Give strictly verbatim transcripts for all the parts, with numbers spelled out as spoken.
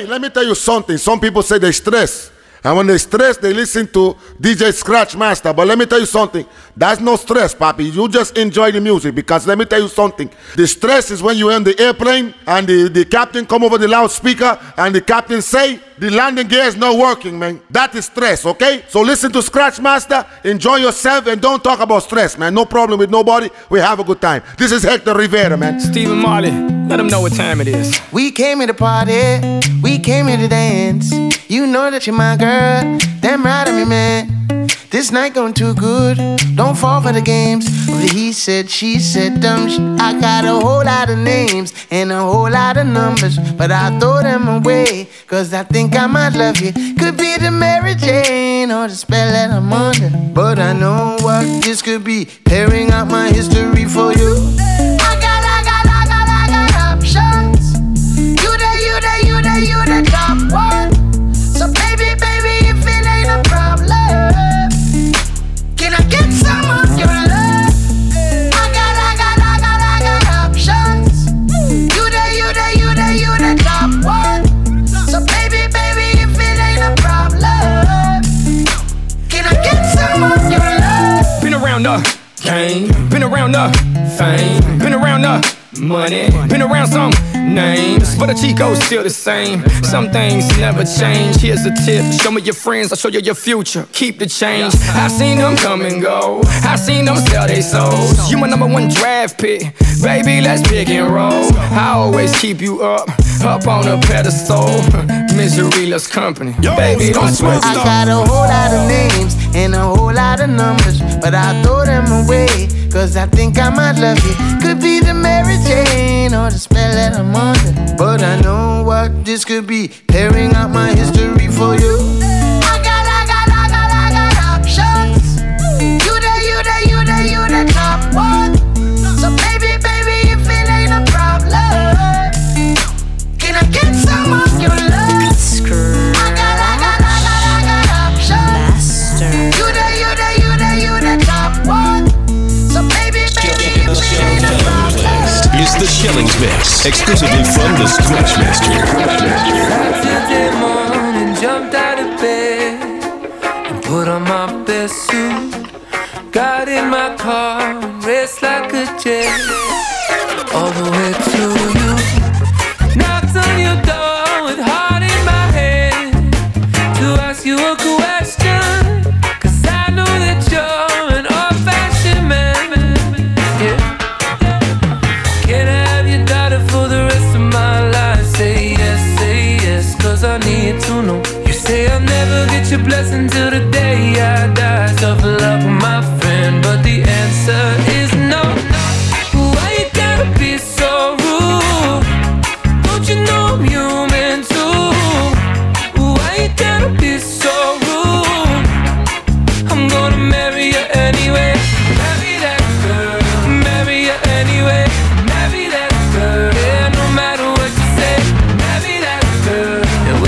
Hey, let me tell you something. Some people say they stress. And when they stress, they listen to D J Scratch Master. But let me tell you something. That's no stress, papi. You just enjoy the music. Because let me tell you something. The stress is when you're on the airplane and the, the captain come over the loudspeaker and the captain say, the landing gear is not working, man. That is stress, okay? So listen to Scratch Master. Enjoy yourself and don't talk about stress, man. No problem with nobody. We have a good time. This is Hector Rivera, man. Stephen Marley, let them know what time it is. We came here to party. We came here to dance. You know that you're my girl. Damn right, I mean, man. This night going too good. Don't fall for the games. He said, she said, dumb shit. I got a whole lot of names and a whole lot of numbers, but I throw them away, cause I think I might love you. Could be the Mary Jane or the spell that I'm under, but I know what this could be. Pairing out my history for you. I got, I got, I got, I got options. You the, you the, you the, you the top one. So baby, baby, if it ain't a problem, can I get some of your love? I got, I got, I got, I got options. You the, you the, you the, you the top one. So baby, baby, if it ain't a problem, can I get some of your love? Been around the game, been around the fame, been around the money, been around some names, but the Chico's still the same. Some things never change. Here's a tip, show me your friends, I'll show you your future. Keep the change. I seen them come and go, I seen them sell they souls. You my number one draft pick, baby, let's pick and roll. I always keep you up, up on a pedestal. Misery loves company, baby, don't smoke. I got a whole lot of names and a whole lot of numbers, but I throw them away, cause I think I might love you. Could be the Mary Jane or the spell that I'm under, but I know what this could be. Pairing out my history for you. I got, I got, I got, I got options. You the, you the, you the, you the top one. So baby, baby, if it ain't a problem, can I get some of your love? I got, I got, I got, I got options. You the, you the, you the, you the top one. So baby, baby, if it ain't a problem. It's the Shillings Mix, exclusively from the Scratch Master. I took that morning, jumped out of bed, and put on my best suit. Got in my car and raced like a jet, all the way to you. Knocked on your door with heart in my head to ask you a question, cause I know that you're an old-fashioned man. I need to know. You say I'll never get your blessing till the day I die. Tough love, my friend, but the answer is no. Why you gotta be so rude? Don't you know I'm human too? Why you gotta be so rude? I'm gonna marry you anyway. Marry that girl, marry you anyway. Marry that girl, yeah, no matter what you say. Marry that girl. Yeah, yeah.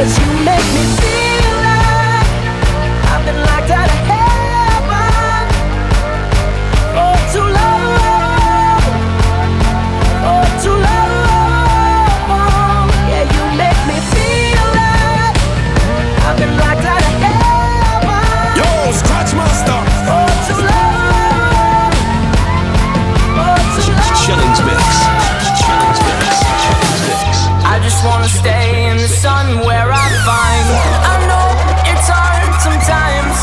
'Cause you make me feel like I've been locked out of heaven for too long, for too long. Yeah, you make me feel like I've been locked out of heaven. Yo, Scratch Master. For too long, for too long. Chillings mix. Chillings mix. Chillings mix. I just wanna stay in the sun where I find, I know it's hard sometimes,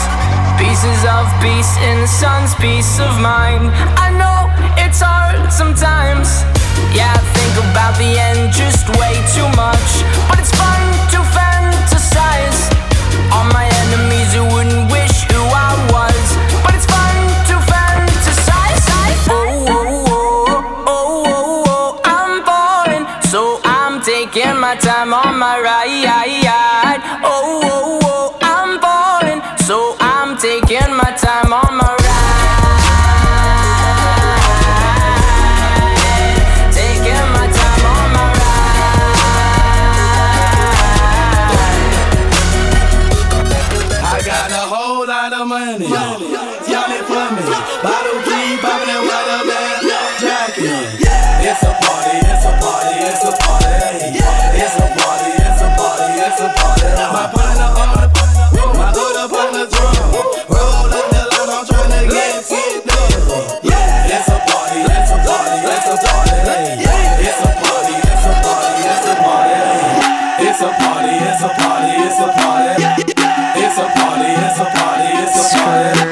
pieces of peace in the sun's peace of mind. I know it's hard sometimes. Yeah, I think about the end just way too much, but it's fun to fantasize on my enemies who wouldn't wish who I was. But it's fun to fantasize. Oh, oh, oh, oh, oh, oh, I'm falling, so I'm taking my time on my ride. Oh, oh, oh, I'm falling, so I'm taking my time on my ride. Taking my time on my ride. I got a whole lot of money, money. Y'all it for me. Bottle three, poppin' it with a bad jacket. Yeah. It's a party, it's a party, it's a party. Yeah. It's a party, it's a party, it's a party. My partner on, my other partner drunk. Roll up the line, I'm tryna get it done. Yeah. It's a party, it's a party, it's a party. Yeah. It's a party, it's a party, it's a party. It's a party, it's a party, it's a party. It's a party, it's a party, it's a party. It's a party, it's a party, it's a party.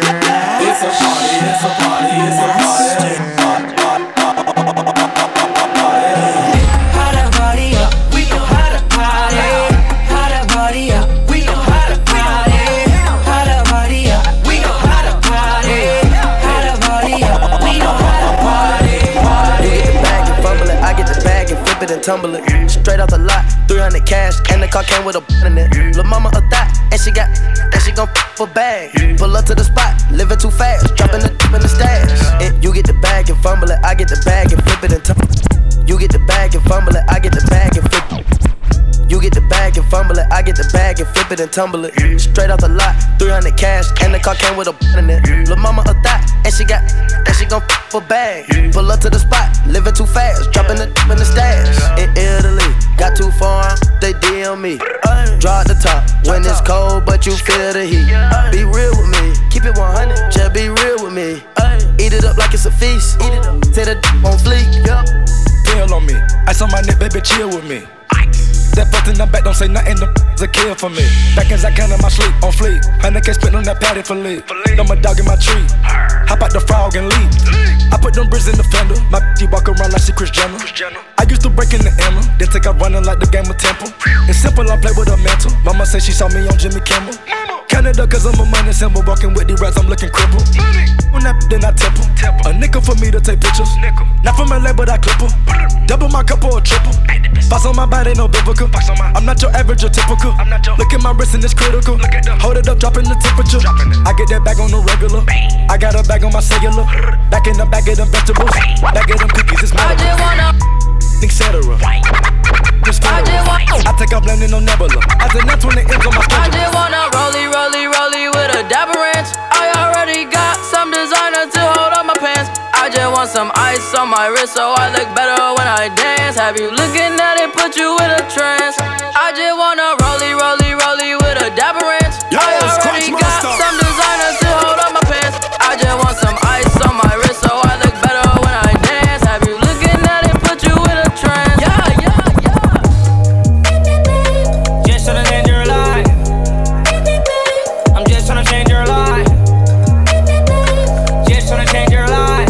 Tumbling, straight off the lot, three hundred cash, and the car came with a b***h in it. Lil' mama a thot, and she got, and she gon' f*** a bag. Pull up to the spot, living too fast, dropping the d*** in the stash. And you get the bag and fumble it, I get the bag and flip it and tumble it. You get the bag and fumble it, I get the bag and flip it. You get the bag and fumble it, I get the bag and flip it and tumble it. Straight off the lot, three hundred cash, and the car came with a b***h in it. Lil' mama a thot, and she got, and she gon' f*** a bag. Pull up to the spot, living too fast, dropping the d*** in the stash. In Italy, got too far, they D M me. Drop the top, when it's cold, but you feel the heat. Be real with me, keep it one hundred, just be real with me. Eat it up like it's a feast, eat it up, tear the d*** on fleek. Tail on me, ice on my neck, baby, chill with me. That fucked in the back, don't say nothing, the f***s a kill for me. Back as I can in my sleep, on fleek. one hundred K spent on that patty for leave. Dumb a dog in my tree, hop out the frog and leave. I put them bricks in the fender, my b***y walk around like she Kris Jenner. I used to break in the Emma, then take out running like the game of Temple. It's simple, I play with a mantle. Mama said she saw me on Jimmy Kimmel. Canada, 'cause I'm a money symbol. Walking with the rats, I'm looking crippled. On that, then I temple. temple. A nickel for me to take pictures. Nickel. Not from L A, but I clip her. Double my cup or a triple. Box on my body, no biblical. My... I'm not your average or typical. I'm not your... Look at my wrist and it's critical. Look at them. Hold it up, dropping the temperature. Dropping I get that bag on the regular. Bang. I got a bag on my cellular. Back in the bag of them vegetables. Bang. Back of them cookies, it's my et cetera. I just wanna. I take off landing on Nebula. I said that's when it ends on my schedule. I just wanna rollie, rollie, rollie with a dapper ranch. I already got some designer to hold on my pants. I just want some ice on my wrist so I look better when I dance. Have you looking at it? Put you in a trance. I just wanna rollie, rollie, rollie with a dapper ranch. Yo, I already got monster. Some designer to hold on my pants. I just want some ice on my wrist so I look better when I dance. Have you looking at it? Put you in a trance. Yeah, yeah, yeah. Just tryna change your life. I'm just tryna change your life. Just tryna change your life.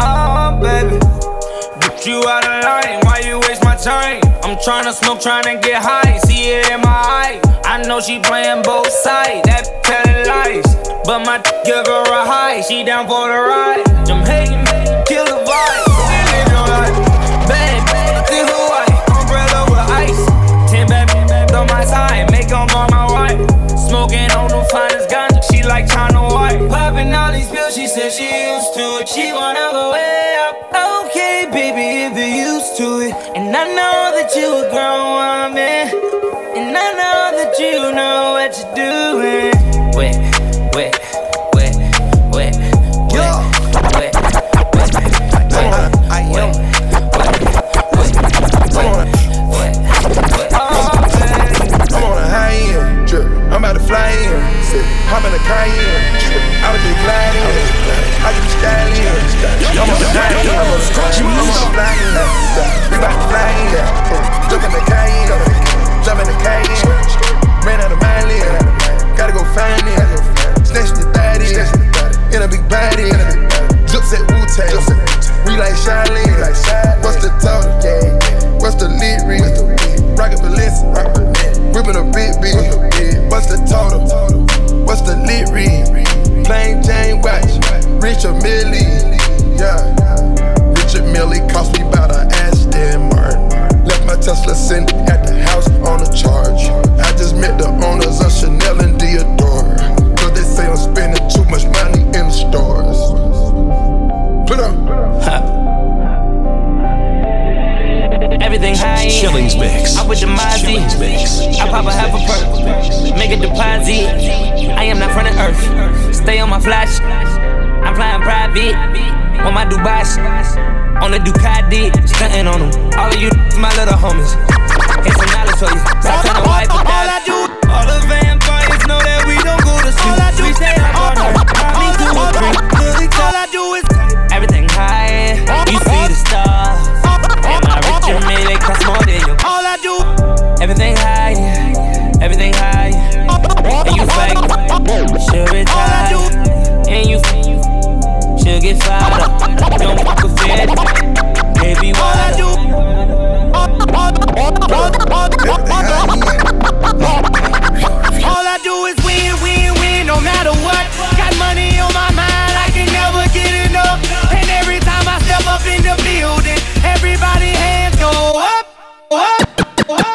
Oh, baby, but you out of line. Why you waste my time? I'm tryna smoke, tryna get high. See it in my eye. I know she playing both sides. That telling lies, but my d- give her a high. She down for the ride. I'm hating, kill the vibe. Living your life, bad, bad things away. Umbrella with ice. Ten bad bitches on my side, make 'em on my wife. Smoking on the finest ganja, she like China White. Popping all these pills, she said she used to it. She wanna go way up. Okay, baby, if you used to it. And I know that you a grown woman, and I know that you know what you're doing. Wet, wet, wet, wet, wet, wet, wet, wet, wet. I'm about to fly in, hop in the Cayenne, I was just gliding, I could be styling, I'm on the diet, I'm on the scratch, I'm on the fly in, we about to fly in, jump in the Cayenne, jump in the Cayenne, ran out of my lid, gotta go find it, snatch the thotty, in a big body, zips at Wu-Tang, we like Shaolin, what's the talk, what's the lit read, rockin' Balenciaga. Rippin' a big bitch, what's the total? What's the lit read? Plain Jane watch, Richard Millie, yeah. Richard Millie cost me bout a Aston Martin. Left my Tesla sitting at the house on a charge. I just met the owners of Chanel and Dior, 'cause they say I'm spending too much money in the stores. Put up. Everything high, Shillings mix. I with the Mozzie, I pop a half a perk, make a deposit. I am not from the earth, stay on my flash. I'm flying private, on my Dubai, on the Ducati, stunting on them. All of you, my little homies, here's some knowledge for you. Stop trying to wipe a dime. All I do, all the vampires know that we don't go to sleep. All I do, we stay up all night, probably two or three. All I do is everything high, you see the stars. All I do, everything high, everything high, and you fight, should retire, and you should get fired up. Don't fuck a fit, baby. All I do, all I do is win, win, win, no matter what. Got money on my mind, I can never get enough. And every time I step up in the building, everybody hands go up. What? What?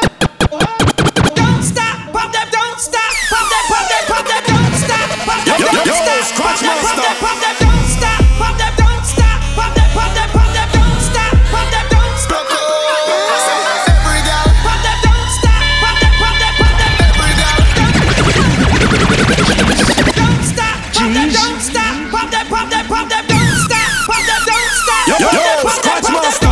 What? Don't stop, pop that, don't stop, pop that, pop that, pop that, don't stop, pop that, don't stop, pop that, pop that, pop that, don't stop, pop that, don't stop, pop that, pop that, pop that, don't stop, pop that, don't stop, every girl, pop that, don't stop, pop that, pop that, pop that, every girl, don't stop, pop that, don't stop, pop that, pop that, pop that, don't stop, pop that, don't stop, yo yo, Scratch Master.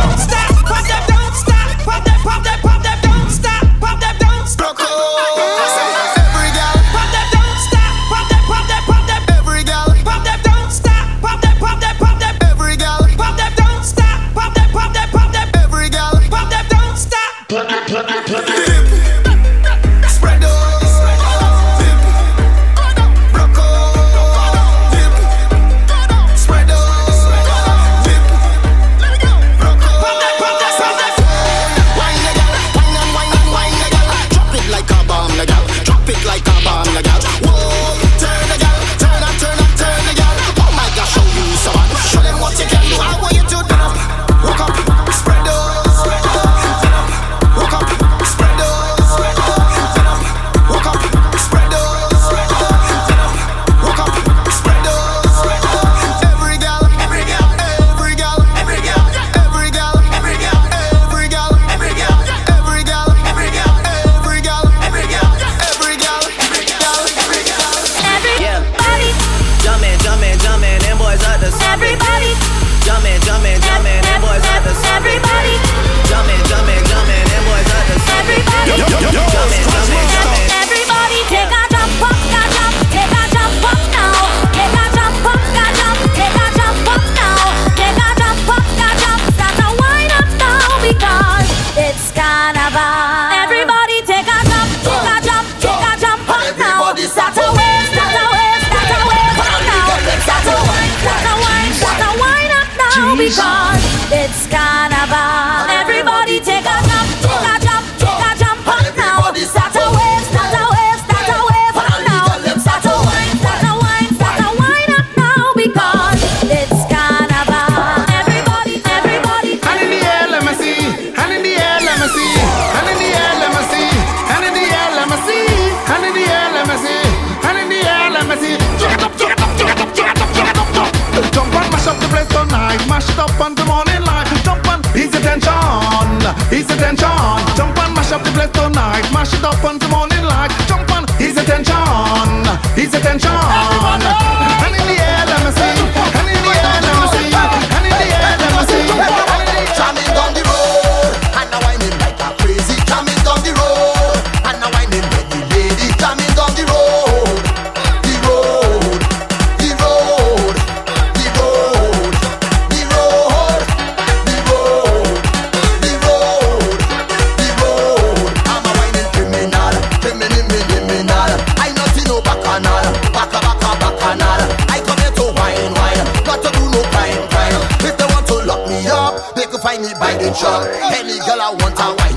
Jump on, mash up the place tonight, mash it up on the morning light. Jump on, easy tension. it up on the morning light. Jump on his attention, his attention. And in the air, let me see. And in the air, let me see. And in the air, let me see. Jamming down the road, and now I'm in like a crazy. Jamming down the road, and now I'm in with the lady. Jamming down the road, the road, the road, the road, the road, the road, the road, the road. I'm a whining criminal, criminal, criminal. I not in no bacchanal, bacca, bacca, bacchanal. I come here to whine, whine, not to do no crime, crime. If they want to lock me up, they could find me by the truck. Any girl I want, I whine.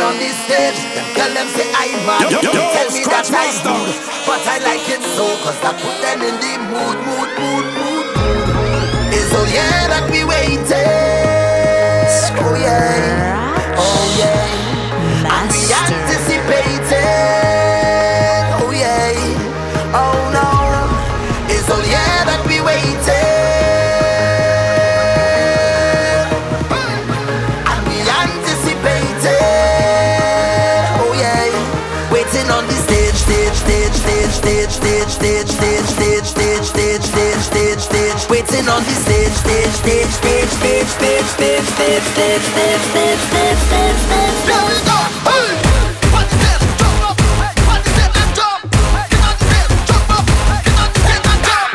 On the stage, stage, stage, stage, stage, stage, stage, stage, stage, stage, stage, stage, stage, stage. Here we go. Hey, party set, jump up. Hey, party set and jump. Get on the set, jump up. Get on the set and jump.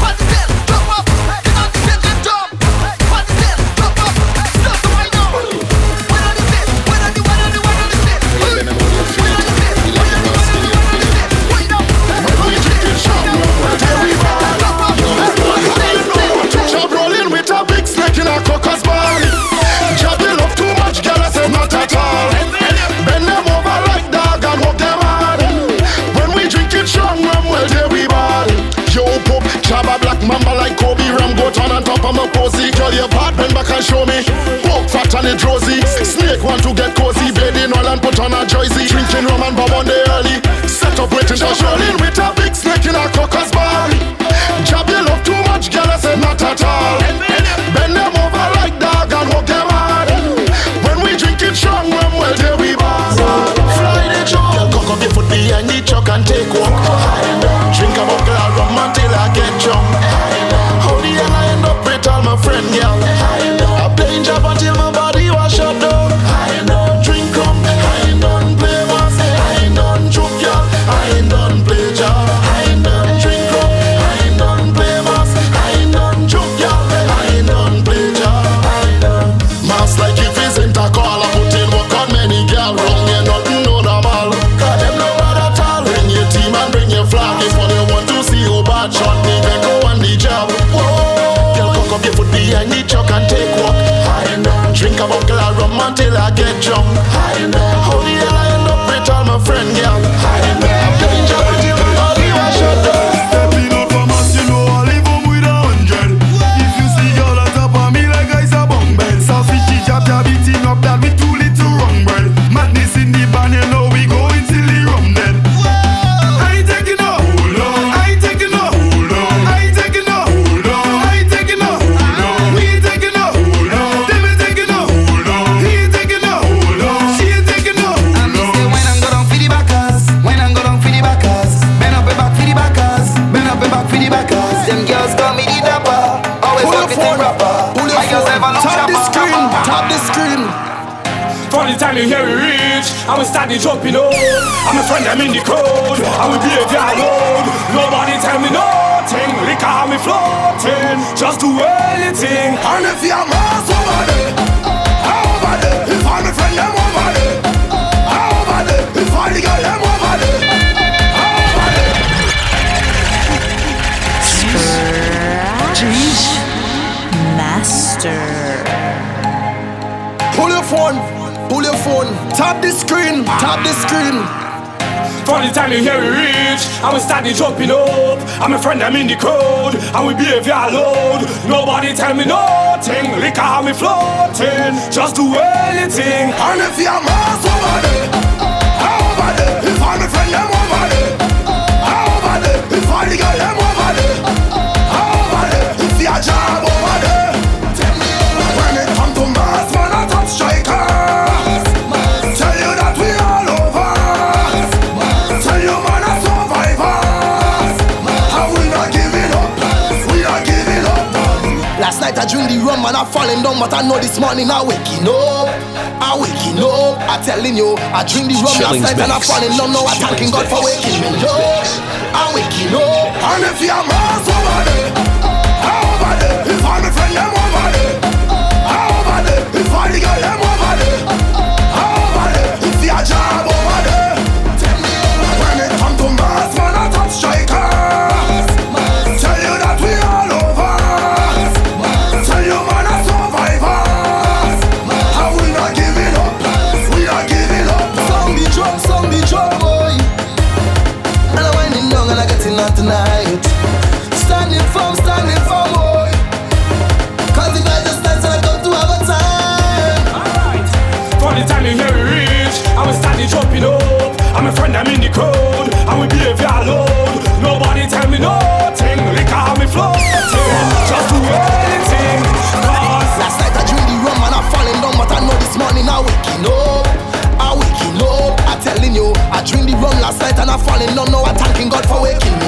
Party set, jump up. Get on the set and jump. Party set, jump up. Just right now. When on the set, when on the, when on the, when on the set. When on the set, when on the, when on the, when on the set. Wait up. We chicken shop. Here we go. Jab rolling with a big snake in a cocker's ball. Jab it up too much, girl, I said not at all. Bend them over like dog and walk them hard. When we drink it strong, rum, well, there we ball. Yo, pop, jab a black mamba like Kobe. Ram go turn on top of my posy. Girl, your part, bend back and show me. Walk fat and it rosy. Snake want to get cozy. Bathing all and put on a jersey. Drinking rum and bob on the early. Set up waiting, just rolling with a big snake in a cocker's ball. Jab you love too much, girl, I said not at all. Bend them over like dog and walk them hard. When we drink it strong, when well, there we bars. Fly the chalk, girl, cock up your foot behind the chalk and take walk. Drink a buckle of rum until I get drunk. How the hell I end up with all my friend, girl? I playing job until my body was shut down. Drink rum, I ain't done play boss. I ain't done joke, girl, I ain't done play job. Drink a buckle of rum until I get drunk. How the hell I end up with all my friend, girl? I'm playing job until my body was shut down. Stepping out from us, you know I leave home with a hundred. If you see girl on top of me like I a bunk bed. Selfie, she jab jab eating up that with too little rum bread. Madness in the band, you know we going till the rum dead. I ain't taking no hold on, I ain't taking no hold on, I ain't taking no hold on, I ain't taking no hold on, we ain't taking no hold on. Time you hear it reach, I will start the jumping up. I'm a friend, I'm in the crowd. I will be a dialogue. Nobody tell me nothing. Liquor have me floating. Just do anything. And if you're my somebody, I'm over there. If I'm a friend, I'm over there. I'm over there. If I'm the girl, I'm over there. I'm over there. D J Master. Pull your phone. Pull your phone, tap the screen, tap the screen. from the time you hear we reach, and we started jumping up. I'm a friend, I'm in the crowd, and we behavior loud. Nobody tell me nothing, liquor have me floating. Just do anything. And if you're mass over there, I'm over there. If I'm a friend, I'm over there, I'm over there. If I'm the girl, I'm over there, I'm over there. If you're a job, over there. When it comes to mass, man, I top striker. I drink the rum and I falling down, but I know this morning I waking up, I waking up. I telling you, I drink the rum last night and I falling down. Now I thanking God for waking me up, I waking up. And if you're mass over there, I'm over there. If I'm a friend, I'm over there, I'm over there. If I'm the girl, I'm over there, I'm over there. If you're a job, over there. When it comes to mass, man, I top striker. Tell you that we are. Tonight, standing firm, standing firm, boy. 'Cause if I just dance, I come to have a time. Alright, for the time you hear we reach, I was standing jumping up. I'm a friend, I'm in the crowd, and we behave loud. Nobody tell me nothing, liquor have me floating. Just do anything. Last night I dreamed the rum and I falling down, but I know this morning I waking up, I waking up. I telling you, I dreamed the rum last night and I falling down. Now I thanking God for waking me.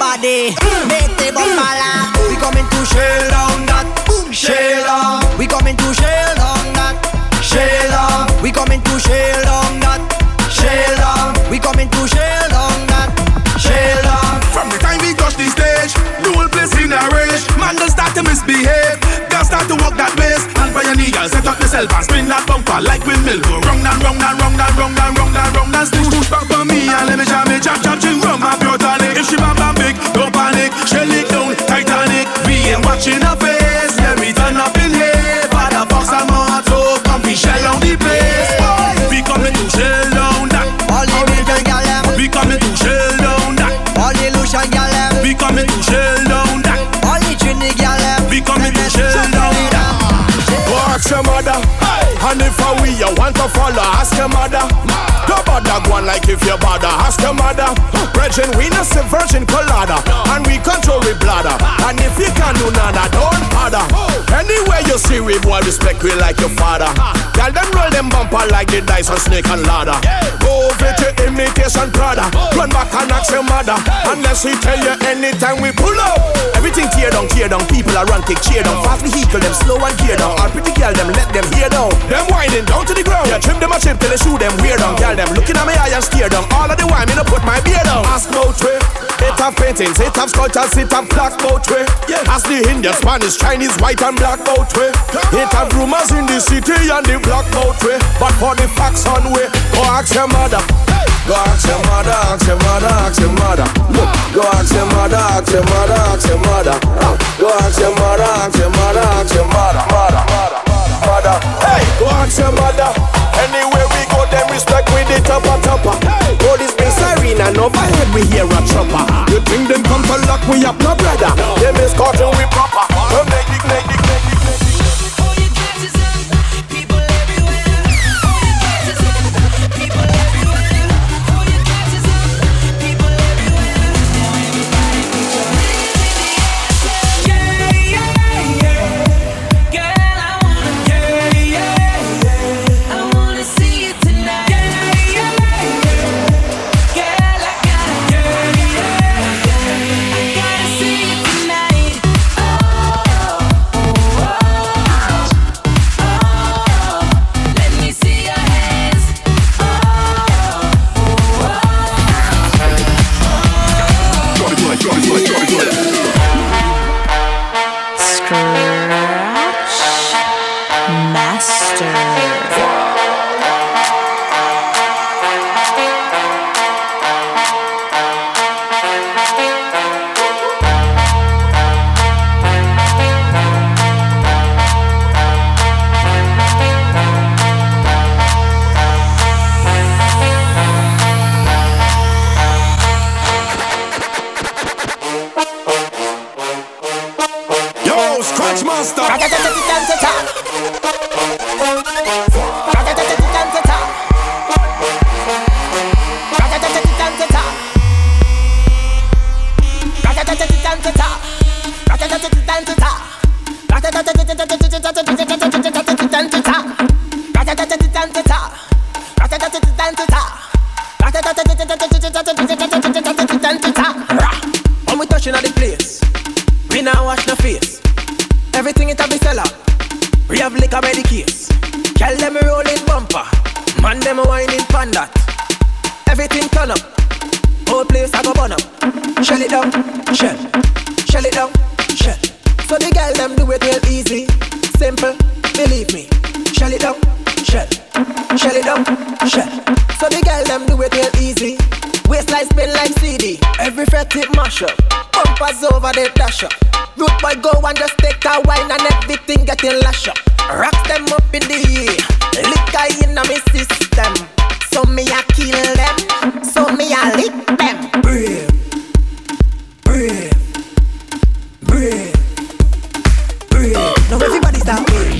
Body, make the bombala. We coming to shell on that, shell on. We coming to shell on that, shell on. We coming to shell on that, shell on. We coming to shell on that, shell on. From the time we touch the stage, the whole place in a rage. Man don't start to misbehave, girls start to walk that ways. And by your niggas set up yourself and spin that bumper like windmill. Go round and round and round and round and round and round and still push back on me and let me jam it, jam jam jam rum and pure tonic. If she bamba big, don't panic, shell it down, Titanic. We ain't watching her face, let me turn up in here. But the box I'm on top, come be shell on the place. We coming to shell down that. All the illusion galem. We coming to shell down that. All the illusion galem. We coming to shell down that. All the trinity galem. We coming to shell down that. Go ask your mother, and if a we you want to follow, ask your mother. Don't bother go like if you bother, ask your mother. Brethren, we not say virgin colada, and we control we bladder. And if you can do nada, don't bother. Anywhere you see we boy, respect we like your father. Tell them roll them bumper like the dice on snake and ladder. Go over to imitation Prada, run back and ask your mother. Unless he tell you anytime we pull up, everything tear down, tear down. People are run, take cheer down. Fast vehicle them, slow and gear down. All pretty girl them, let them hear down. Them winding down to the ground. You trim them a chip till they shoot them weird down. Girl them looking at me eye and steer down. All of the wine me no put my beard down. Ask no trip. It have paintings, it have sculptures, it have black boat way. Ask the Indian, Spanish, Chinese, white and black boat way. It have rumors in the city and the black boat way. But for the facts on way, go ask your mother. Go ask your mother, ask your mother, ask your mother. Look, go ask your mother, ask your mother, ask your mother. Go ask your mother, ask your mother, ask your mother, mother, mother, mother. Hey, go ask your mother. Anywhere we go, them respect with the topper topper. Go this big arena, and overhead we hear a chopper. You think them come to lock we up, no brother? Them is caught and we proper. Come make it, make it, make it, make it. Yo, Scratch Master. When we touching at the place, we now wash the face. Everything it have the seller. We have liquor by the case. Girl them rolling bumper, man them whining pandat. Everything turn up, whole place I go burn up. Shell it down, shell, shell it down, shell. So the girl them do it real easy, simple, believe me. Shell it down, shell, shell it down, shell. So the girl them do it real easy. Waistline spin like C D. Every fret it mash up. Bumpers over the dash up. Root boy go and just take a wine and everything getting lash up. Rock them up in the air. Liquor in my system. So me a kill them. So me a lick them. Brave, brave, brave, brave. Now everybody's that way.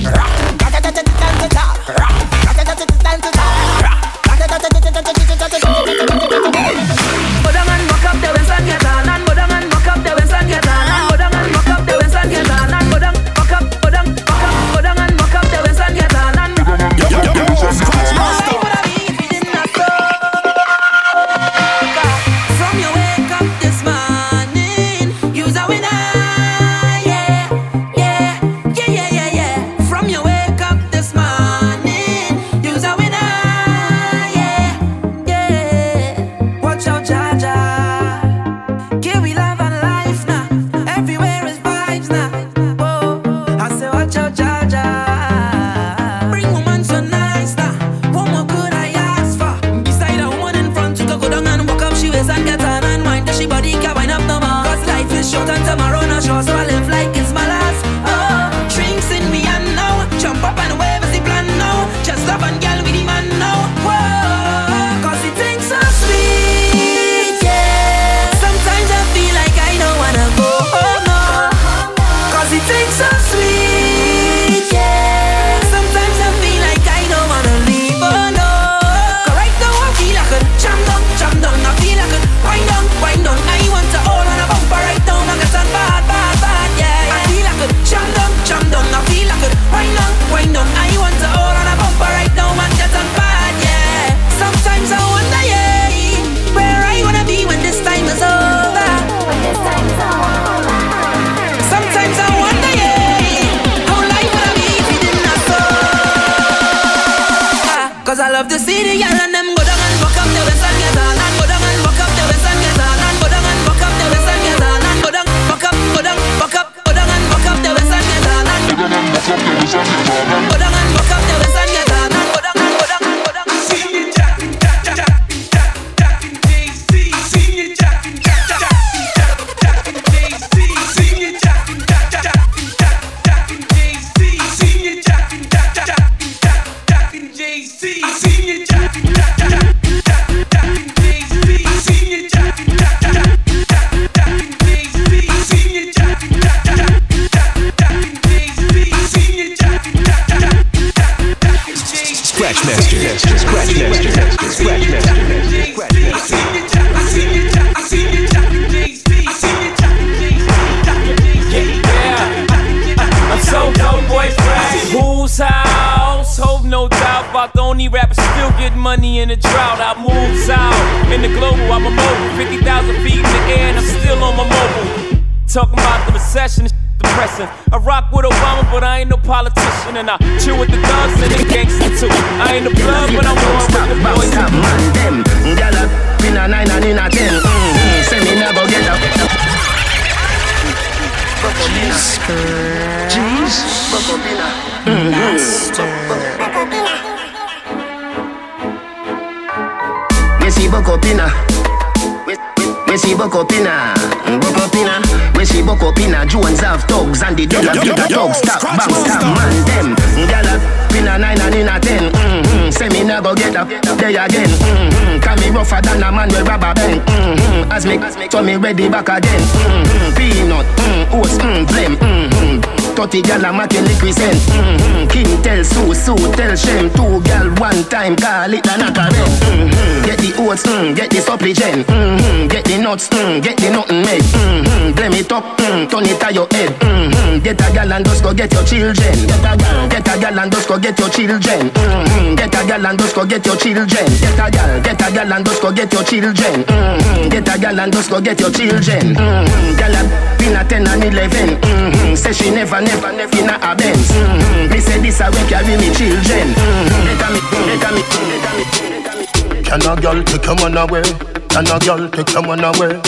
Ready back again. Mm-hmm. Peanut, mm, oats, mm, blame, mm-hmm. thirty gal a make liquid scent. Mm-hmm. King tell Sue, Sue tell Shem. Two gal one time call it a knockabout. Mm-hmm. Get the oats, mm, get the supply gen. Mm-hmm. Get the nuts, mm, get the nothing made. Mm-hmm. Blame it up, mm, turn it to your head. Mm-hmm. Get a gal and just go get your children. Get a gal, get a gal and just go get your children. Mm-hmm. Get a gal and just go get your children. Get a gal, get a gal and just go get your children. Mm-hmm. Get a gal and just go get your children. Mm-hmm. Gal a been a ten and eleven. Mm-hmm. Say she never, never, never in a Benz. Mm-hmm. Me say this a week carry me children. Mm-hmm. Let me, let me, let me, let me. Can a girl take your man away? Can a girl take your man away?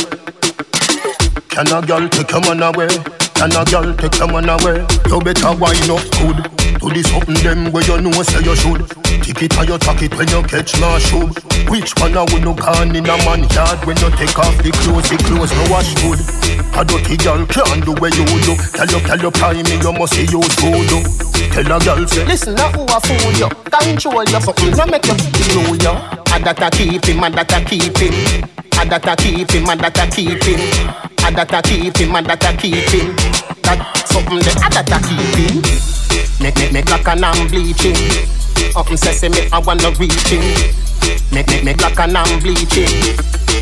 Can a girl take your man away? Can a girl take your man away? You better wind up good. Do this open them where you know say you should. Take it or you tuck it when you catch my shoe. Which one a would no gone in a man yard when you take off the clothes, the clothes no wash good. A dirty girl can't do where you do. Tell you, tell you, time me, you must say you do. Tell a girl say, listen now who a fool you. Control you, something no make you know you. And that I keep him, and that I keep him. And that I keep him, and that I keep him. And that I keep him, and that I keep him. That's something that I keep him. Make, make, make like an I'm bleaching. Up and sesame, I wanna reaching. Make, make, make like an I'm bleaching.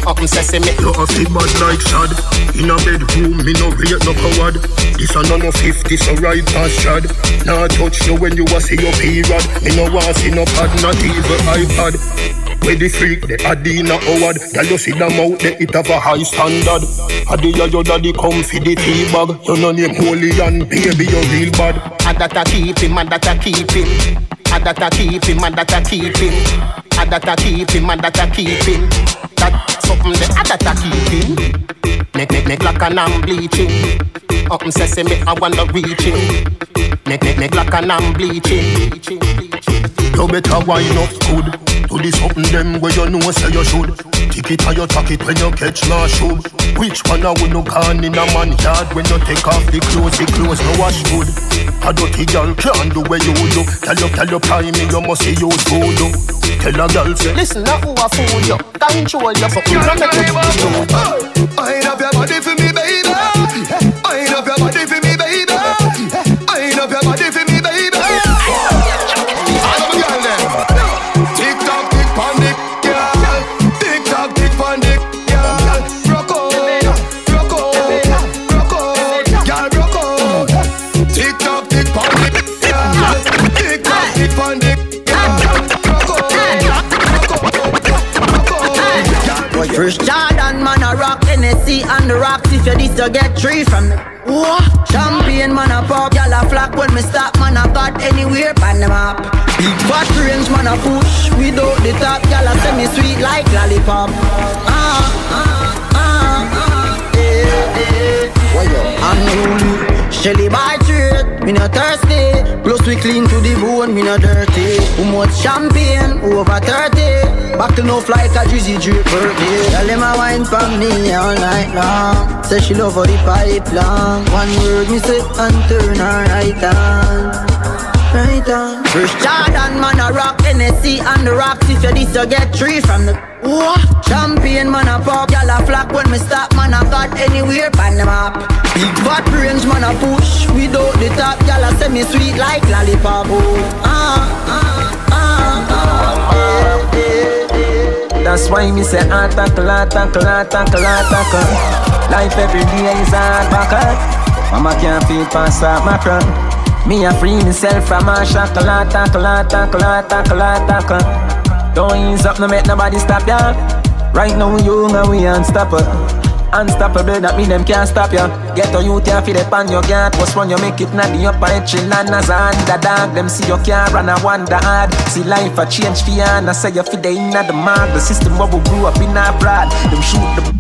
Up and sesame. You a fit bad like Shad. In a bedroom, me no rate no coward. This a none of fifty, so right past Shad. Nah touch you when you a see your period. Me no want see no pad, not even iPad. Where the freak, the Adina Howard. That you see them out there, it have a high standard. Adia your daddy come for the tea bag. You no name holy and baby you real bad. And that I keep him, and that I keep him. And that I keep him, and that I keep him. And that I keep him, and that I keep him. That's something that I that I keep him. Make, make, make like an I'm bleaching. Up and sesame, I wanna reach him. Make, make, make like an I'm bleaching. You better wind up good. Do this open them where you know say you should. Take it or you tuck it when you catch my shoe. Which one a would no gone in a man yard when you take off the clothes, the clothes no wash good. A dirty girl can't do where you do. Tell you, tell you, time me, you must say you do. Tell a girl say, listen now who a fool you. Control you for you don't make it. I love your body for me baby. I love your body for me baby. I love your body for me baby. First Jordan man a rock, N S C on the rocks. If you this you get three from me. What? Champagne man a pop, y'all a flock when me stop. Man a got anywhere pan them up. Big fat range man a push without the top. Y'all a semi sweet like lollipop. Ah ah ah ah. Eh eh. Why you? I'm holy. Shelly by trade, me no thirsty. Plus we clean to the bone, me no dirty. Who much champagne? Over thirty. Back to no fly, like a juicy drip birthday. Tell them I wine from me all night long. Say she love for the pipe long. One word me say and turn her right on. Right on. First Jordan man a rock, N S C on the rocks. If you this you get three from the. What? Champagne man a pop, y'all a flock when me stop. Man a got anywhere pan them up. Big fat range man a push without the top. Y'all a semi sweet like lollipop. Oh. Ah ah ah ah. Yeah, yeah. That's why me say hard tackle, hard tackle, hard tackle, hard tackle. Life every day is a hard buckle. Mama can't feed past that mackerel. Me a free myself from a shackle, hard tackle, hard tackle, hard tackle, hard tackle. Don't ease up, no make nobody stop ya. Right now you and we unstoppable. Unstoppable, that mean them can't stop ya. Get on you, can't feel it pan your yard. What's wrong, you make it not the upper edge in and as a underdog. Them see your car and I wonder hard. See life a change for you and I say you feel they in the mark. The system where we grew up in abroad. Them shoot the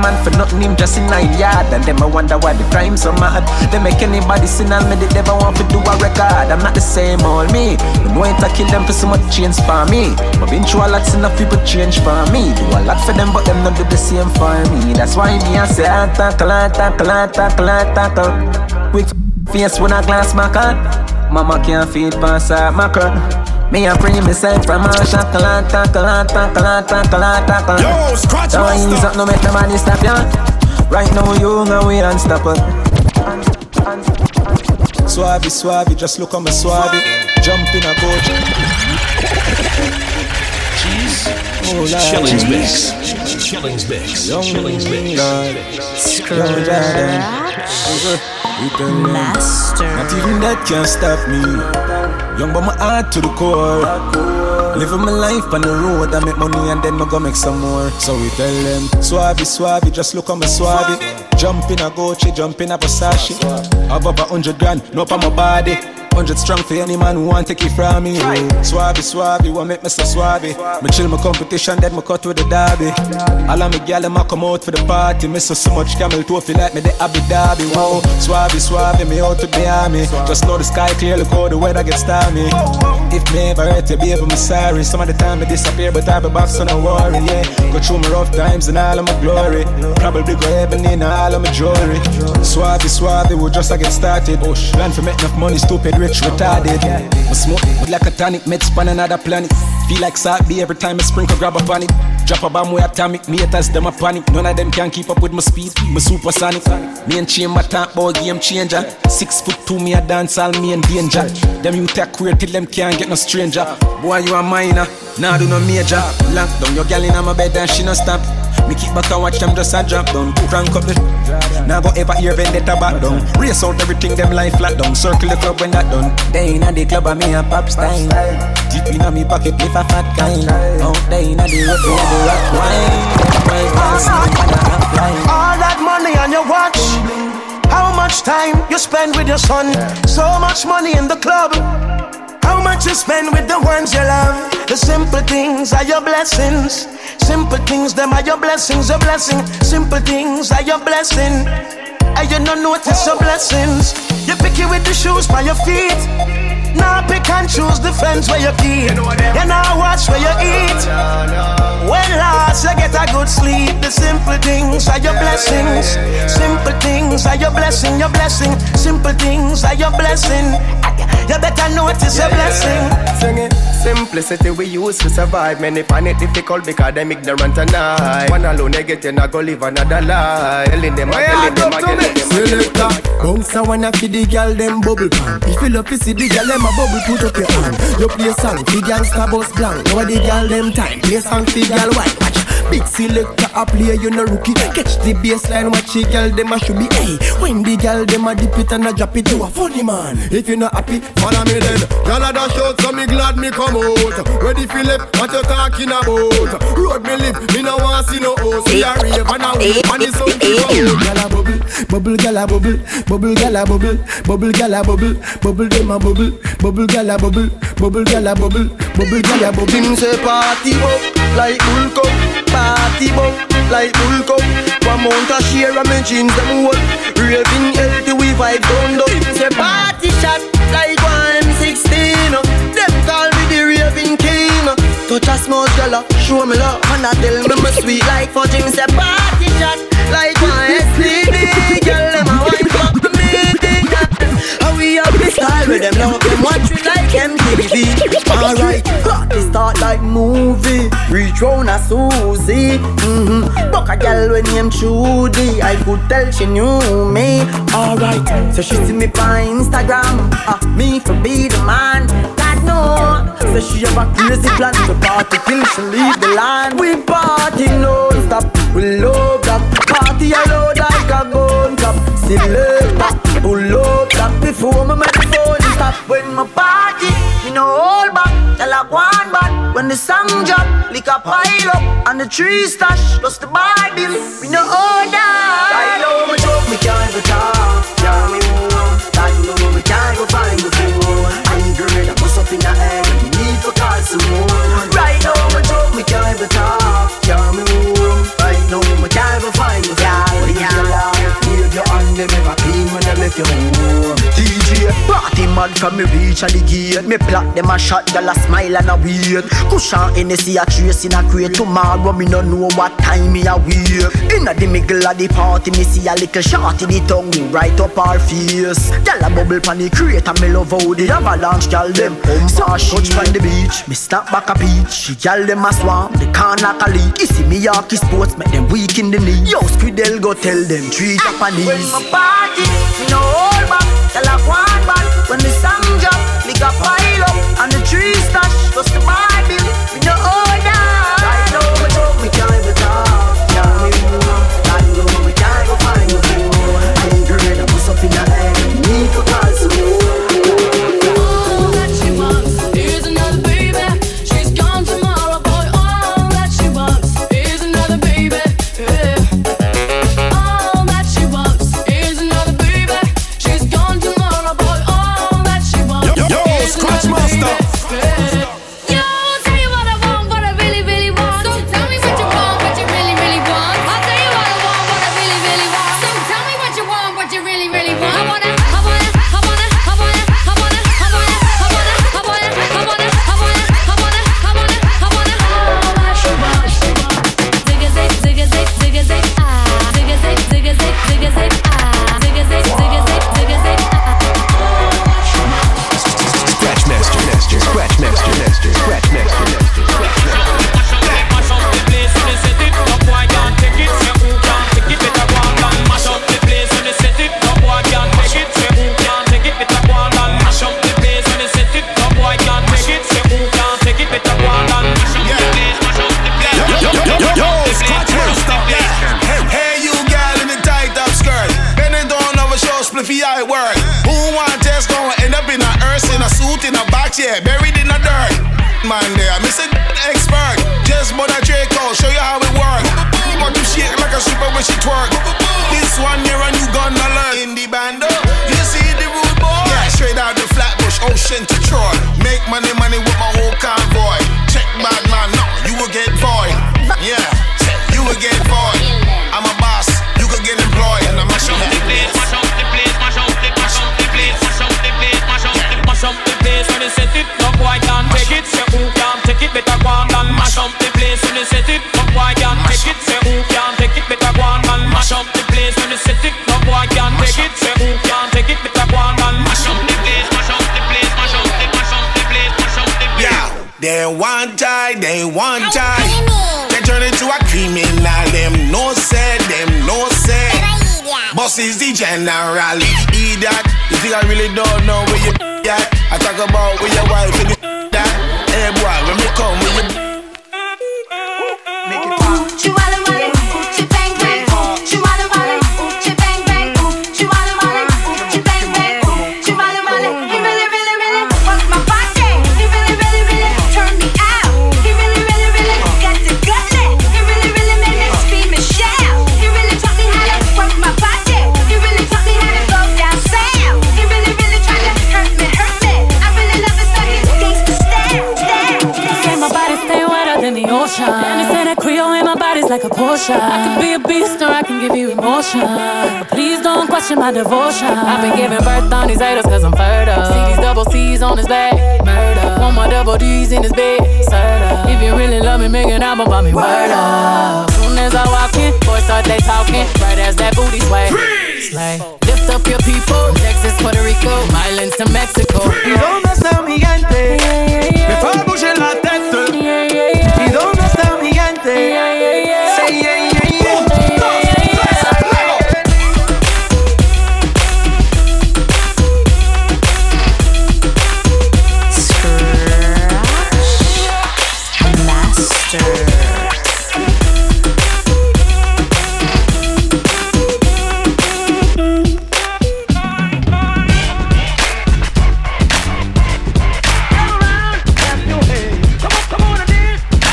man for nothing, him just in nine yard. And them I wonder why the crime so mad. They make anybody sin and me they never want to do a record. I'm not the same old me. I know it to kill them for so much change for me. I've been through a lot, enough people change for me. Do a lot for them but them not do the same for me. That's why me I say I tackle, I tackle, I tackle, I tackle. Quick face when I glass my car. Mama can't feed past her mackerel. Me a free myself from a shackle, I tackle, I tackle, I tackle, I tackle. Yo, Scratch Master! Don't ease up, no make nobody stop ya. Right now you know we unstoppable. So swabby, swabby, just look on my swabby. Jump in a coach. Cheese. Oh, Chillings mix. Chillings mix. Chillings mix. Scratch Master. Not even that can stop me. Young but my heart to the core. Living my life on the road, I make money and then I go make some more. So we tell them, swabby, swabby, just look on my swabby. Jump in a Gucci, jump in a Versace. I've over hundred grand, no on my body. Hundred strong for any man who want to take it from me. Swabby, swabby, what make me so swabby? Me chill my competition, then me cut with the derby. All of me gyal them a come out for the party. Me so so much camel toe feel like me the Abu Dhabi. Wow, swabby, swabby, me out to Miami. Just know the sky clear, look how the weather gets stormy. If me ever hurt you, baby, me sorry. Some of the time me disappear, but I be back, so no worry. Yeah, go through my rough times and all of my glory. Probably go heaven in all of my jewelry. Swabby, swabby, we just a get started. Plan for make enough money, stupid rich retarded. I smoke like a tonic, meds span another planet. Feel like salt be every time I sprinkle, grab up on it. Drop a bomb with atomic, me haters them a panic. None of them can keep up with my speed, my supersonic. Me and chain my talk ball game changer. Six foot two, me a dance all me in danger. Them you take weird till them can't get no stranger. Boy you a minor, nah do no major. Lock down your gal in my bed and she no stop. Me keep back and watch them just a drop down. Crank up the sh- now go ever hear vendetta back down. Race out everything them life flat down. Circle the club when that done. They inna the club and me a pop style. Deep inna me pocket if a fat kind. Out there inna the road. All that money on your watch. How much time you spend with your son? So much money in the club. How much you spend with the ones you love? The simple things are your blessings. Simple things, them are your blessings, your blessing. Simple things are your blessing. And you don't notice your blessings. You picky with the shoes by your feet. Now pick and choose the friends where you keep. You now watch where you eat. When last you get a good sleep. The simple things are your blessings. Simple things are your blessing, your blessing. Simple things are your blessing. You better know it is a blessing. Sing it. Simplicity we use to survive. Many find it difficult because they're ignorant tonight. One alone they get you not go live another life. Telling them I tell them I tell them bounce a wanna feed the girl them bubble pan. If you love to see the girl them a bubble, put up your hand. You play song, the gangsta boss blank. Now the girl them time, play song, the girl white. Watch, big selector a player, you no rookie. Catch the baseline, watch the girl them a should be. Hey, when the girl them a dip it and a drop it to a funny man. If you not happy, follow me then. Girl a dash out, so me glad me come out. Ready Philip, what you talking about? Road me lip, me no want see no hoes. See a rave and a wave and it's something about. Girl a bubble, bubble girl a bubble, bubble girl a bubble, bubble girl a bubble, bubble them a bubble. Bubble gala bubble, bubble gala bubble, bubble gala bubble. Him say party up like bull cup, party up like bull cup. One month a share and me jeans them work. Raving healthy we vibe down up. Him say party shot like one M sixteen. Them call me the raving king. Touch a small girl, show me love and I tell me me sweet like fudge. Him say party shot like one S T D. Girl them a wine fuck and we have this style with them now. Them watch it like M T V. Alright, got this start like movie. Reach round a Susie. Mm-hmm. Buck a girl when named Trudy. I could tell she knew me. Alright, so she see me by Instagram. Ask me for be the man. God no. So she have a crazy plan to party till she leave the land. We party non-stop. We love that. Party alone like a gun cap. See love that. Pull up that before my phone stop. When my party, you know hold back, tell like one bad. When the song drop, lick a pile up. And the tree stash, plus the Bible, we know all that. I know my joke, we can't go talk. Yeah, we won't. I know we can't go find before. I need girl, I put up in the air. We need to call some more. Right now my joke, we can't go talk. Yeah, we won't. Right now we can't go find before. Yeah, yeah. Your hand them ever clean when I left your home. D J, party man from me reach at the gate. Me plot them a shot, y'all a smile and a wait. Cushion N S C a trace in a crate. Tomorrow me no know what time me a wake. Inna the middle of the party me see a little shot in the tongue me right up her face. Y'all a bubble pan the crate and me love how the avalanche y'all them pump so her shit. Touch pan the beach, me snap back a peach. Y'all them a swam, they can't knock a leak. You see me Yorkie sports, make them weak in the knee. Yo Squidel go tell them three Japanese. When my party, you know all back, tell I want back. Generally, eat that. You think I really don't know where you at? I talk about with your wife and you that. Hey boy, when we come, when you make it pop. Chuwala wala, chibang bang. Chuwala wala, chibang bang. Chuwala wala, chibang bang. Chuwala wala, he really, really, really fuck my body. He really, really, really turn me out. He really, really, really got the gutlet. He really, really made me scream and shout. He really taught me how to fuck my body. And it's in a Creole and my body's like a Porsche. I can be a beast or I can give you emotion. Please don't question my devotion. I've been giving birth on these haters cause I'm fertile. See these double C's on his back, murder. One more double D's in his bed, serta. If you really love me, make an album about me, word up. Soon as I walk in, boys start they talking. Right as that booty sway, slay. Lift up your people, Texas, Puerto Rico, islands to Mexico. ¿Y dónde está mi gente? Me fue a buscar la testa. Yeah, yeah, yeah. Say yeah, yeah, yeah. One, two, three, go. Scratch Master. Come around, clap your hands. Come on, come on and dance. Oh.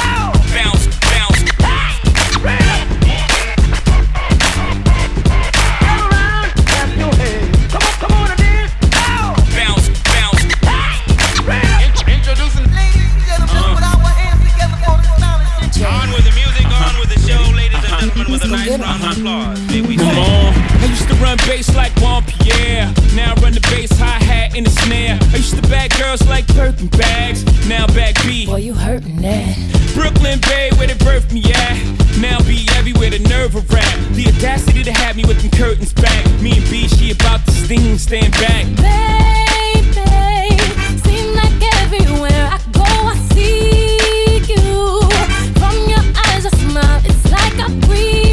Bounce. Bass like Juan Pierre, now I run the bass, hi-hat, and the snare. I used to bag girls like Birkin bags, now back beat. Boy, you hurtin' that. Brooklyn Bay, where they birthed me at. Now be everywhere, the nerve of rap. The audacity to have me with them curtains back. Me and B, she about to sting, stand back. Baby, seem like everywhere I go, I see you. From your eyes, your smile, it's like I breathe.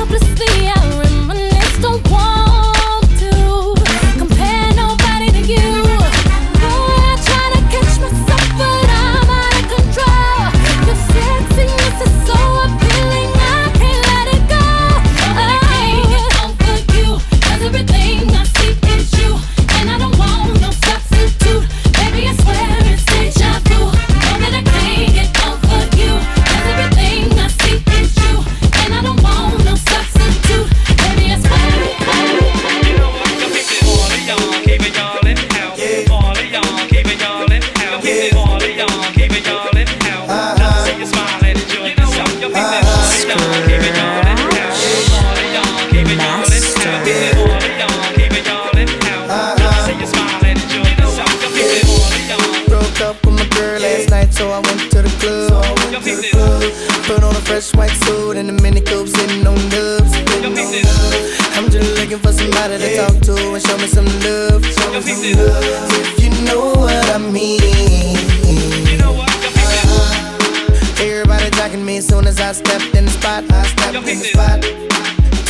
Everything fresh white suit and the mini coupe sitting on dubs. I'm just looking for somebody to talk to and show me some love. Show me some love. If you know what I mean. Everybody jacking me as soon as I stepped in the spot. I stepped in the spot.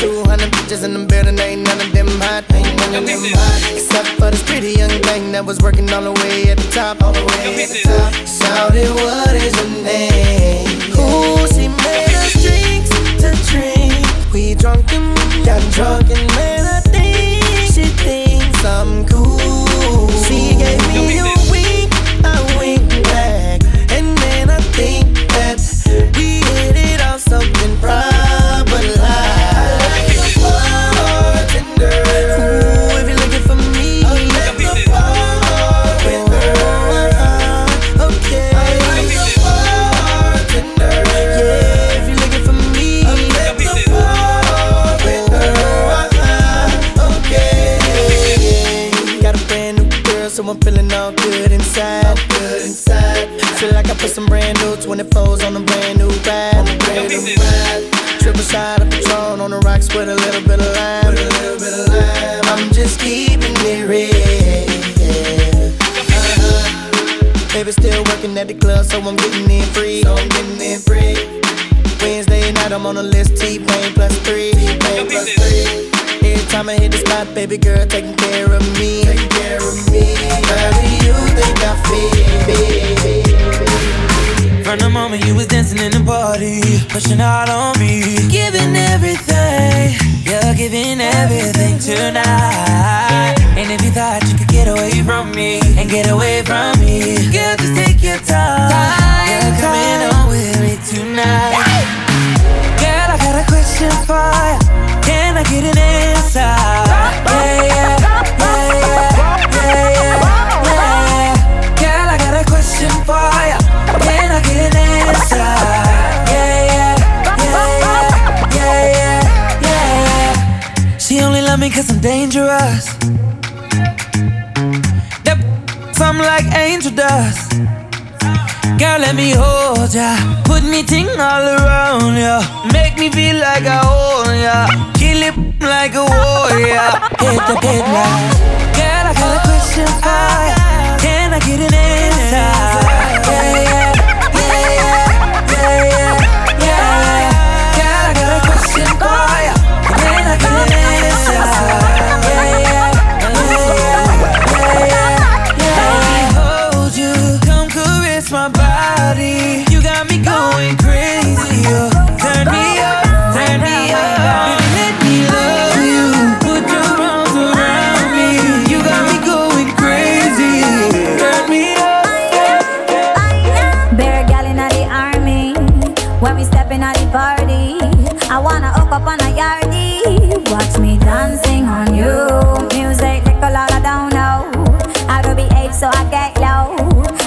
two hundred bitches in the building, ain't none of them hot. Ain't none of them hot. Except for this pretty young thing that was working all the way at the top. All the way at the top. Shouted, what is your name? Ooh, she made us drinks to drink. We drunk and we got drunk and made her think. She thinks I'm cool. She gave me a wink, a wink back. And then I think that we hit it off something proper like a bartender. Ooh, if you're looking for me, I'm like a bartender. Okay, I'm like a bartender. Yeah, if you're looking for me, I'm like a bartender. Okay, got a brand new girl, so I'm feeling all good inside. Good inside. Feel like I put some brand new twenty-fours on a brand new ride. Triple shot of Patron on the rocks with a little bit of lime. I'm just keeping it real. Uh-huh. Baby still working at the club, so I'm getting in free. So I'm getting in free. Wednesday night I'm on the list. T-Pain plus three. T-Pain plus three. Every time I hit the spot, baby girl taking care of me. Taking care of me. How do you think I feel? From the moment you was dancing in the party, pushing out on me, giving everything. You're giving everything tonight. And if you thought you could get away from me and get away from me, girl, just take your time. You're coming home with me tonight. Girl, I got a question for you. Can I get an answer? Yeah, yeah, yeah, yeah, yeah, yeah, yeah. Girl, I got a question for ya. Can I get an answer? Yeah, yeah, yeah, yeah, yeah, yeah, yeah. She only love me cause I'm dangerous. That I'm like angel dust. Girl, let me hold ya. Put me ting all around ya. Make me feel like I own ya. Kill it like a warrior. Hit the deadline. Girl, I got a question for ya. Can I get an answer? Yeah, yeah, yeah, yeah, yeah, yeah, yeah. Girl, I got a question for ya. Can I get an answer? Yeah, yeah. My body, you got me going crazy. Oh, turn me up, turn me up. Let me love you. Put your arms around me. You got me going crazy. Turn me up. Bear gal in the army. When we stepping at the party, I wanna hook up on a yardie. Watch me dancing on you. Music take a lot, I don't know. I don't behave, so I get low.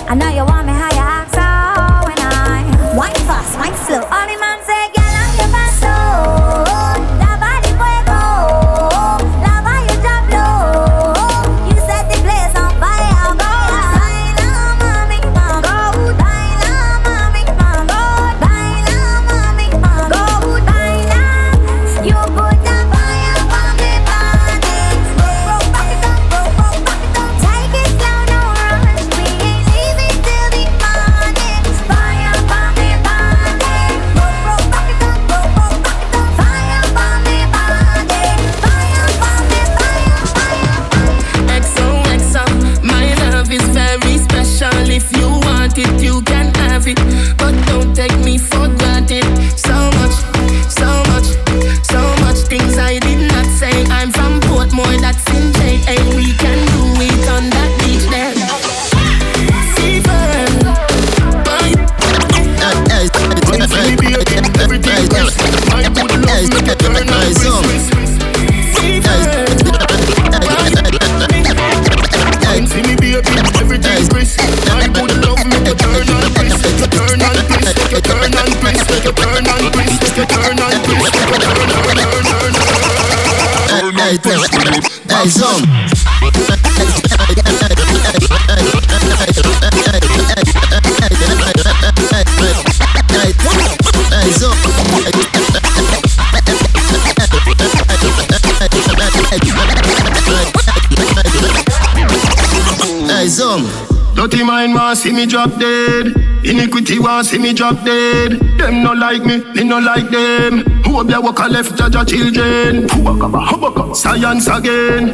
I know you want me. Hey, so Hey, Zoom. Dirty mind want see me drop dead. Iniquity want see me drop dead. Them no like me, me no like them. Who up there walk a left judge your children? Science again.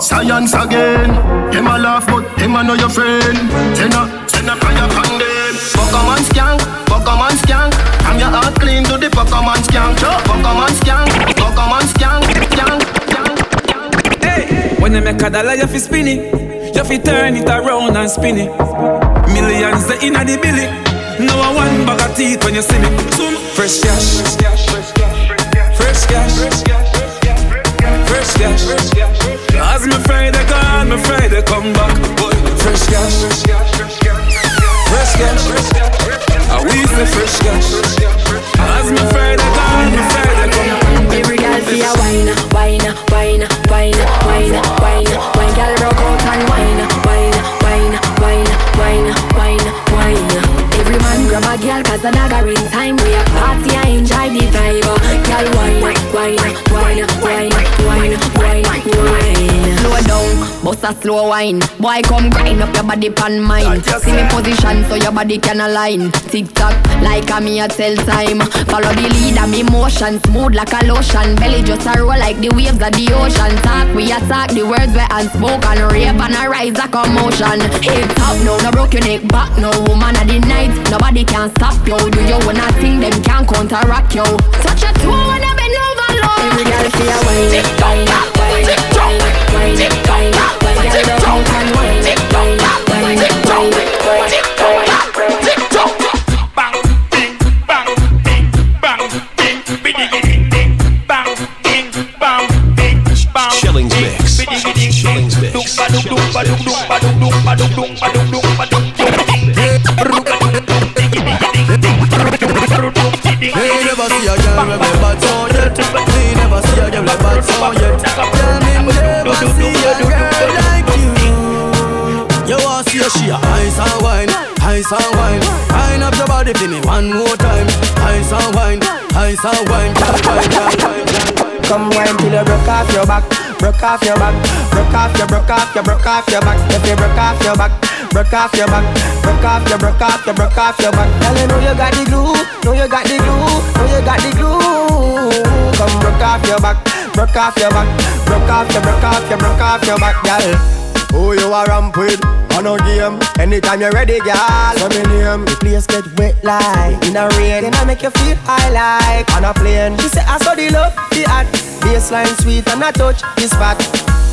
Science again. Them a laugh but them a know your friend. Send a, send a fire from them. Pokemon Skang, Pokemon Skang. I'm your heart clean to the Pokemon Skang. Pokemon Skang, Pokemon Skang, Skang, Skang, Skang. Hey, when they make a dollar you fi spin it. You fi turn it around and spin it. Millions they inna the billy. No one bag of teeth when you see me. Zoom. Fresh cash. Fresh cash. Fresh cash. Fresh cash. As me Friday gone, me Friday come back. Boy. Fresh cash. Fresh cash. Fresh cash. I will say fresh cash. As me Friday gone, me Friday come back. Every girl see a wine, wine, wine, wine, wine, wine, wine. Girl rock out and wine. Grab a girl cause another in time. We a party and enjoy the vibe. Girl wine, wine, wine, wine, wine, wine, wine. Slow down, bust a slow wine. Boy come grind up your body pan mine. See me position so your body can align. Tick tock like a me a tell time. Follow the lead and me motion. Smooth like a lotion. Belly just a roll like the waves of the ocean. Talk, we attack the words we unspoken. Rave and a rise a commotion. Hip top now, no broke your neck back. No woman of the night, nobody can't stop yo. Do you wanna think them can't counteract yo? Touch a two and I bend over low. Every girl see a wine, wine, wine, wine, wine, wine, wine. Girl go out and wine, wine, wine, wine, wine. Bang, ding, bang, ding, bang, ding, biddy, ding, bang, ding, bang, ding, bang. Shelling's mix. Shelling's mix. Dumba dum dumba dum dumba dum dumba dum dumba dum dumba dum. Never see a girl with a bad song yet. Me never see a girl with a bad song yet. Tell me never see a girl like you. You want see a she a ice and wine, ice and wine. Wine up your body for me one more time. Ice and wine, ice and wine. Come wine till you broke off your back, broke off your back, broke off your, broke off your, broke off your back. If you broke off your back. Broke off your back, broke off your, broke off your, broke off your back. Girl, you know you got the glue, know you got the glue, know you got the glue. Come broke off your back, broke off your back, broke off your, broke off your, broke off your back, girl. Who you are ramp with? On a game, anytime you're ready, girl. So me name, the place get wet like in a rain, then I make you feel high like on a plane. She say I saw the love, the art, baseline sweet and I touch this fat.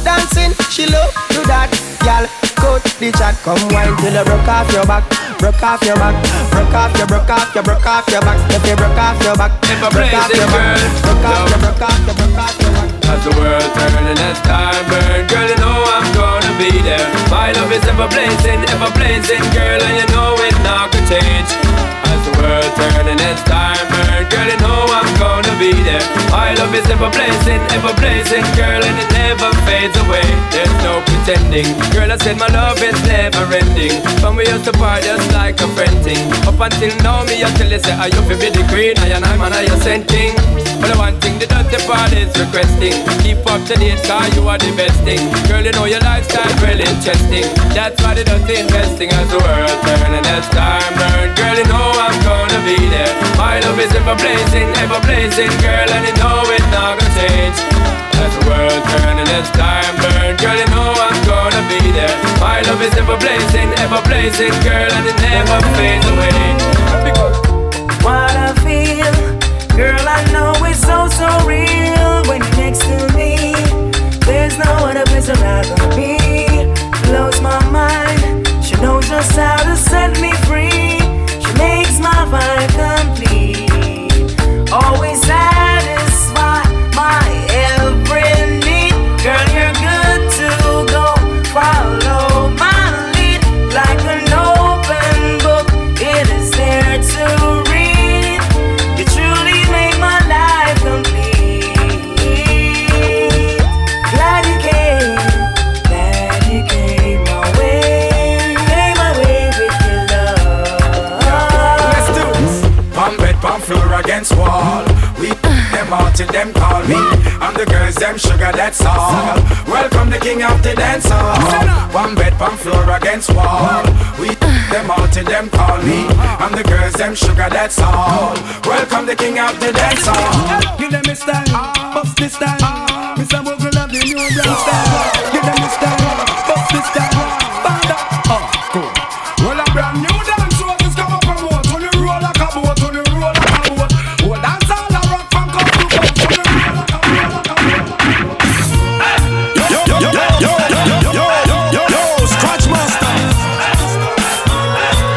Dancing, she love you that, girl. Cut the chat, come wine till you broke off your back, broke off your back, broke off your, broke off your, broke off your back. If you broke off your back, broke off your back, broke off your, broke off your, broke off your back. As the world turning as time burn, girl, you know I'm gonna be there. My love is ever blazing, ever blazing, girl, and you know it not gonna change. As the world turning as time burn, girl, you know I'm gonna be there. My love is ever blazing, ever blazing, girl, and it never fades away. There's no pretending, girl, I said my love is never ending. From we used to part just like a friend thing. Up until now, me until you say I you fi be the queen, I and I'm and I you sent king. But the one thing the dirty part is requesting. Keep up to date cause you are the best thing. Girl, you know your lifestyle really interesting. That's why the dirty investing. As the world turning as time burn, girl, you know I'm gonna be there. My love is ever blazing, ever blazing, girl, and you know it's not gonna change. As the world turning as time burn, girl, you know I'm gonna be there. My love is ever blazing, ever blazing, girl, and it never fades away. Because what I feel, girl, I know it's so, so real. When you're next to me, there's no other place around for me. Blows my mind, she knows just how to set me free. She makes my vibe complete, always satisfy my every need. Girl, you're good to go, follow my lead. Like an open book, it is there to read. You truly make my life complete. Glad you came, glad you came my way. Came my way with your love. Let's do this. Palm bed, palm floor against wall. We them out till them call me. I'm the girls, them sugar, that's all. king of the dance hall. One bed, one floor against wall. We them out till them call me. I'm the girls, them sugar, that's all. Welcome the king of the dance hall. Give them his style, bust this style. Mister Mogul love the new young style. Give them his style, bust this style. Band up, oh, cool. Well, a brand new dance show just come up and roll. Turn the roll like a boat, turn the roll like a boat. Oh, dance all a rock from cup to cup. Turn the roll like a boat. Hey, yo, yo, yo, yo, yo, yo, yo, yo, Scratch Master.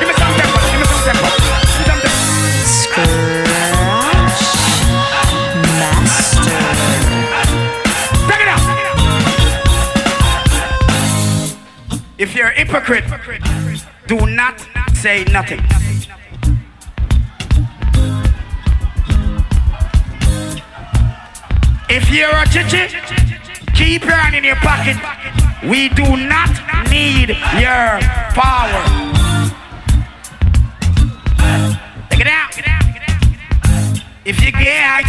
Give me some tempo, give me some tempo, give me some tempo. Scratch Master. Take it out, take it out. If you're a hypocrite, do not say nothing. If you're a chichi, keep your hand in your pocket. We do not need your power. Take it out. If you're gay,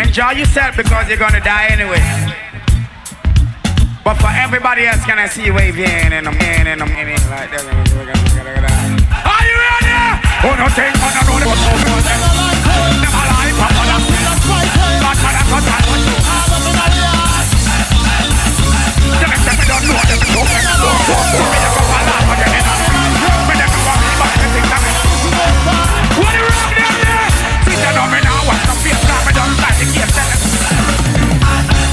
enjoy yourself because you're gonna die anyway. But for everybody else, can I see you wave your hand and I'm in and I'm in like that? Are you ready? Oh no, take on the road. Never lie, Papa. That's why I'm not. The next time I don't know this. Don't know. What are you rock down there? See the number now. What's the fear? I don't like the gear.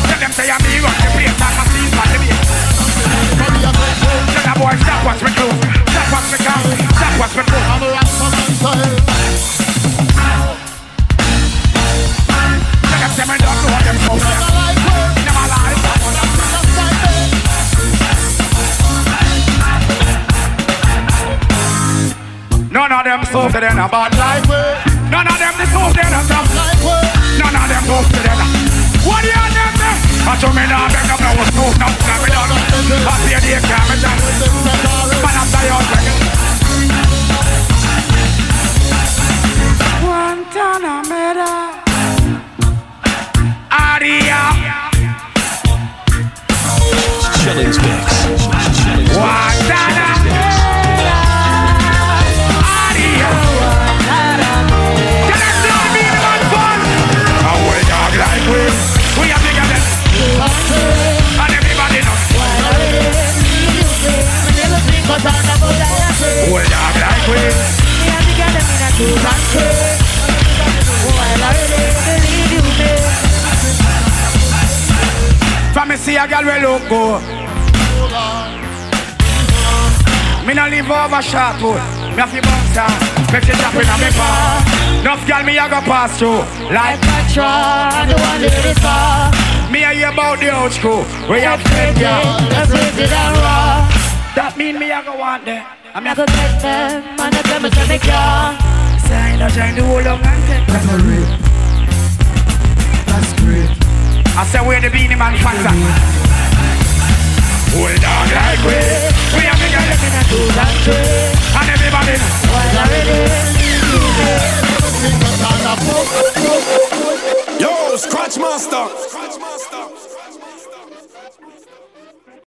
Tell them say I'm here on the beat. Boy, that was me too. That was me too. That was me too. Look at them and don't know what they're doing. In my life, none of them softer than a bad life. None of them the softer than a tough life. None of them softer than a. What do you them? I told me now, I up now, softer now, now me down. I fear they can't down. Guantanamera, Aria, Chillings mix. Guantanamera, Aria. Can I still be the man fun? And we dog like we, we are bigger than and everybody knows. We dog like we, we are bigger than two months. From me see a girl we look good. Me no live over Shatwood. Me have to bounce down. Make she drop in on me bar. Nuff girl me a go pass through. Like a truck, the one in the car. Me a hear about the old school. We have plenty, let's raise it and raw. That mean me a go want them. I'm not go get them, I'm not them, I'm not make ya. Say I ain't no trying to hold on and take. That's a rip. That's great. I said we're the beanie manufacturer. We're dog like we. We are bigger than the two and three. And everybody knows. While I'm in it. Yo, Scratch Master.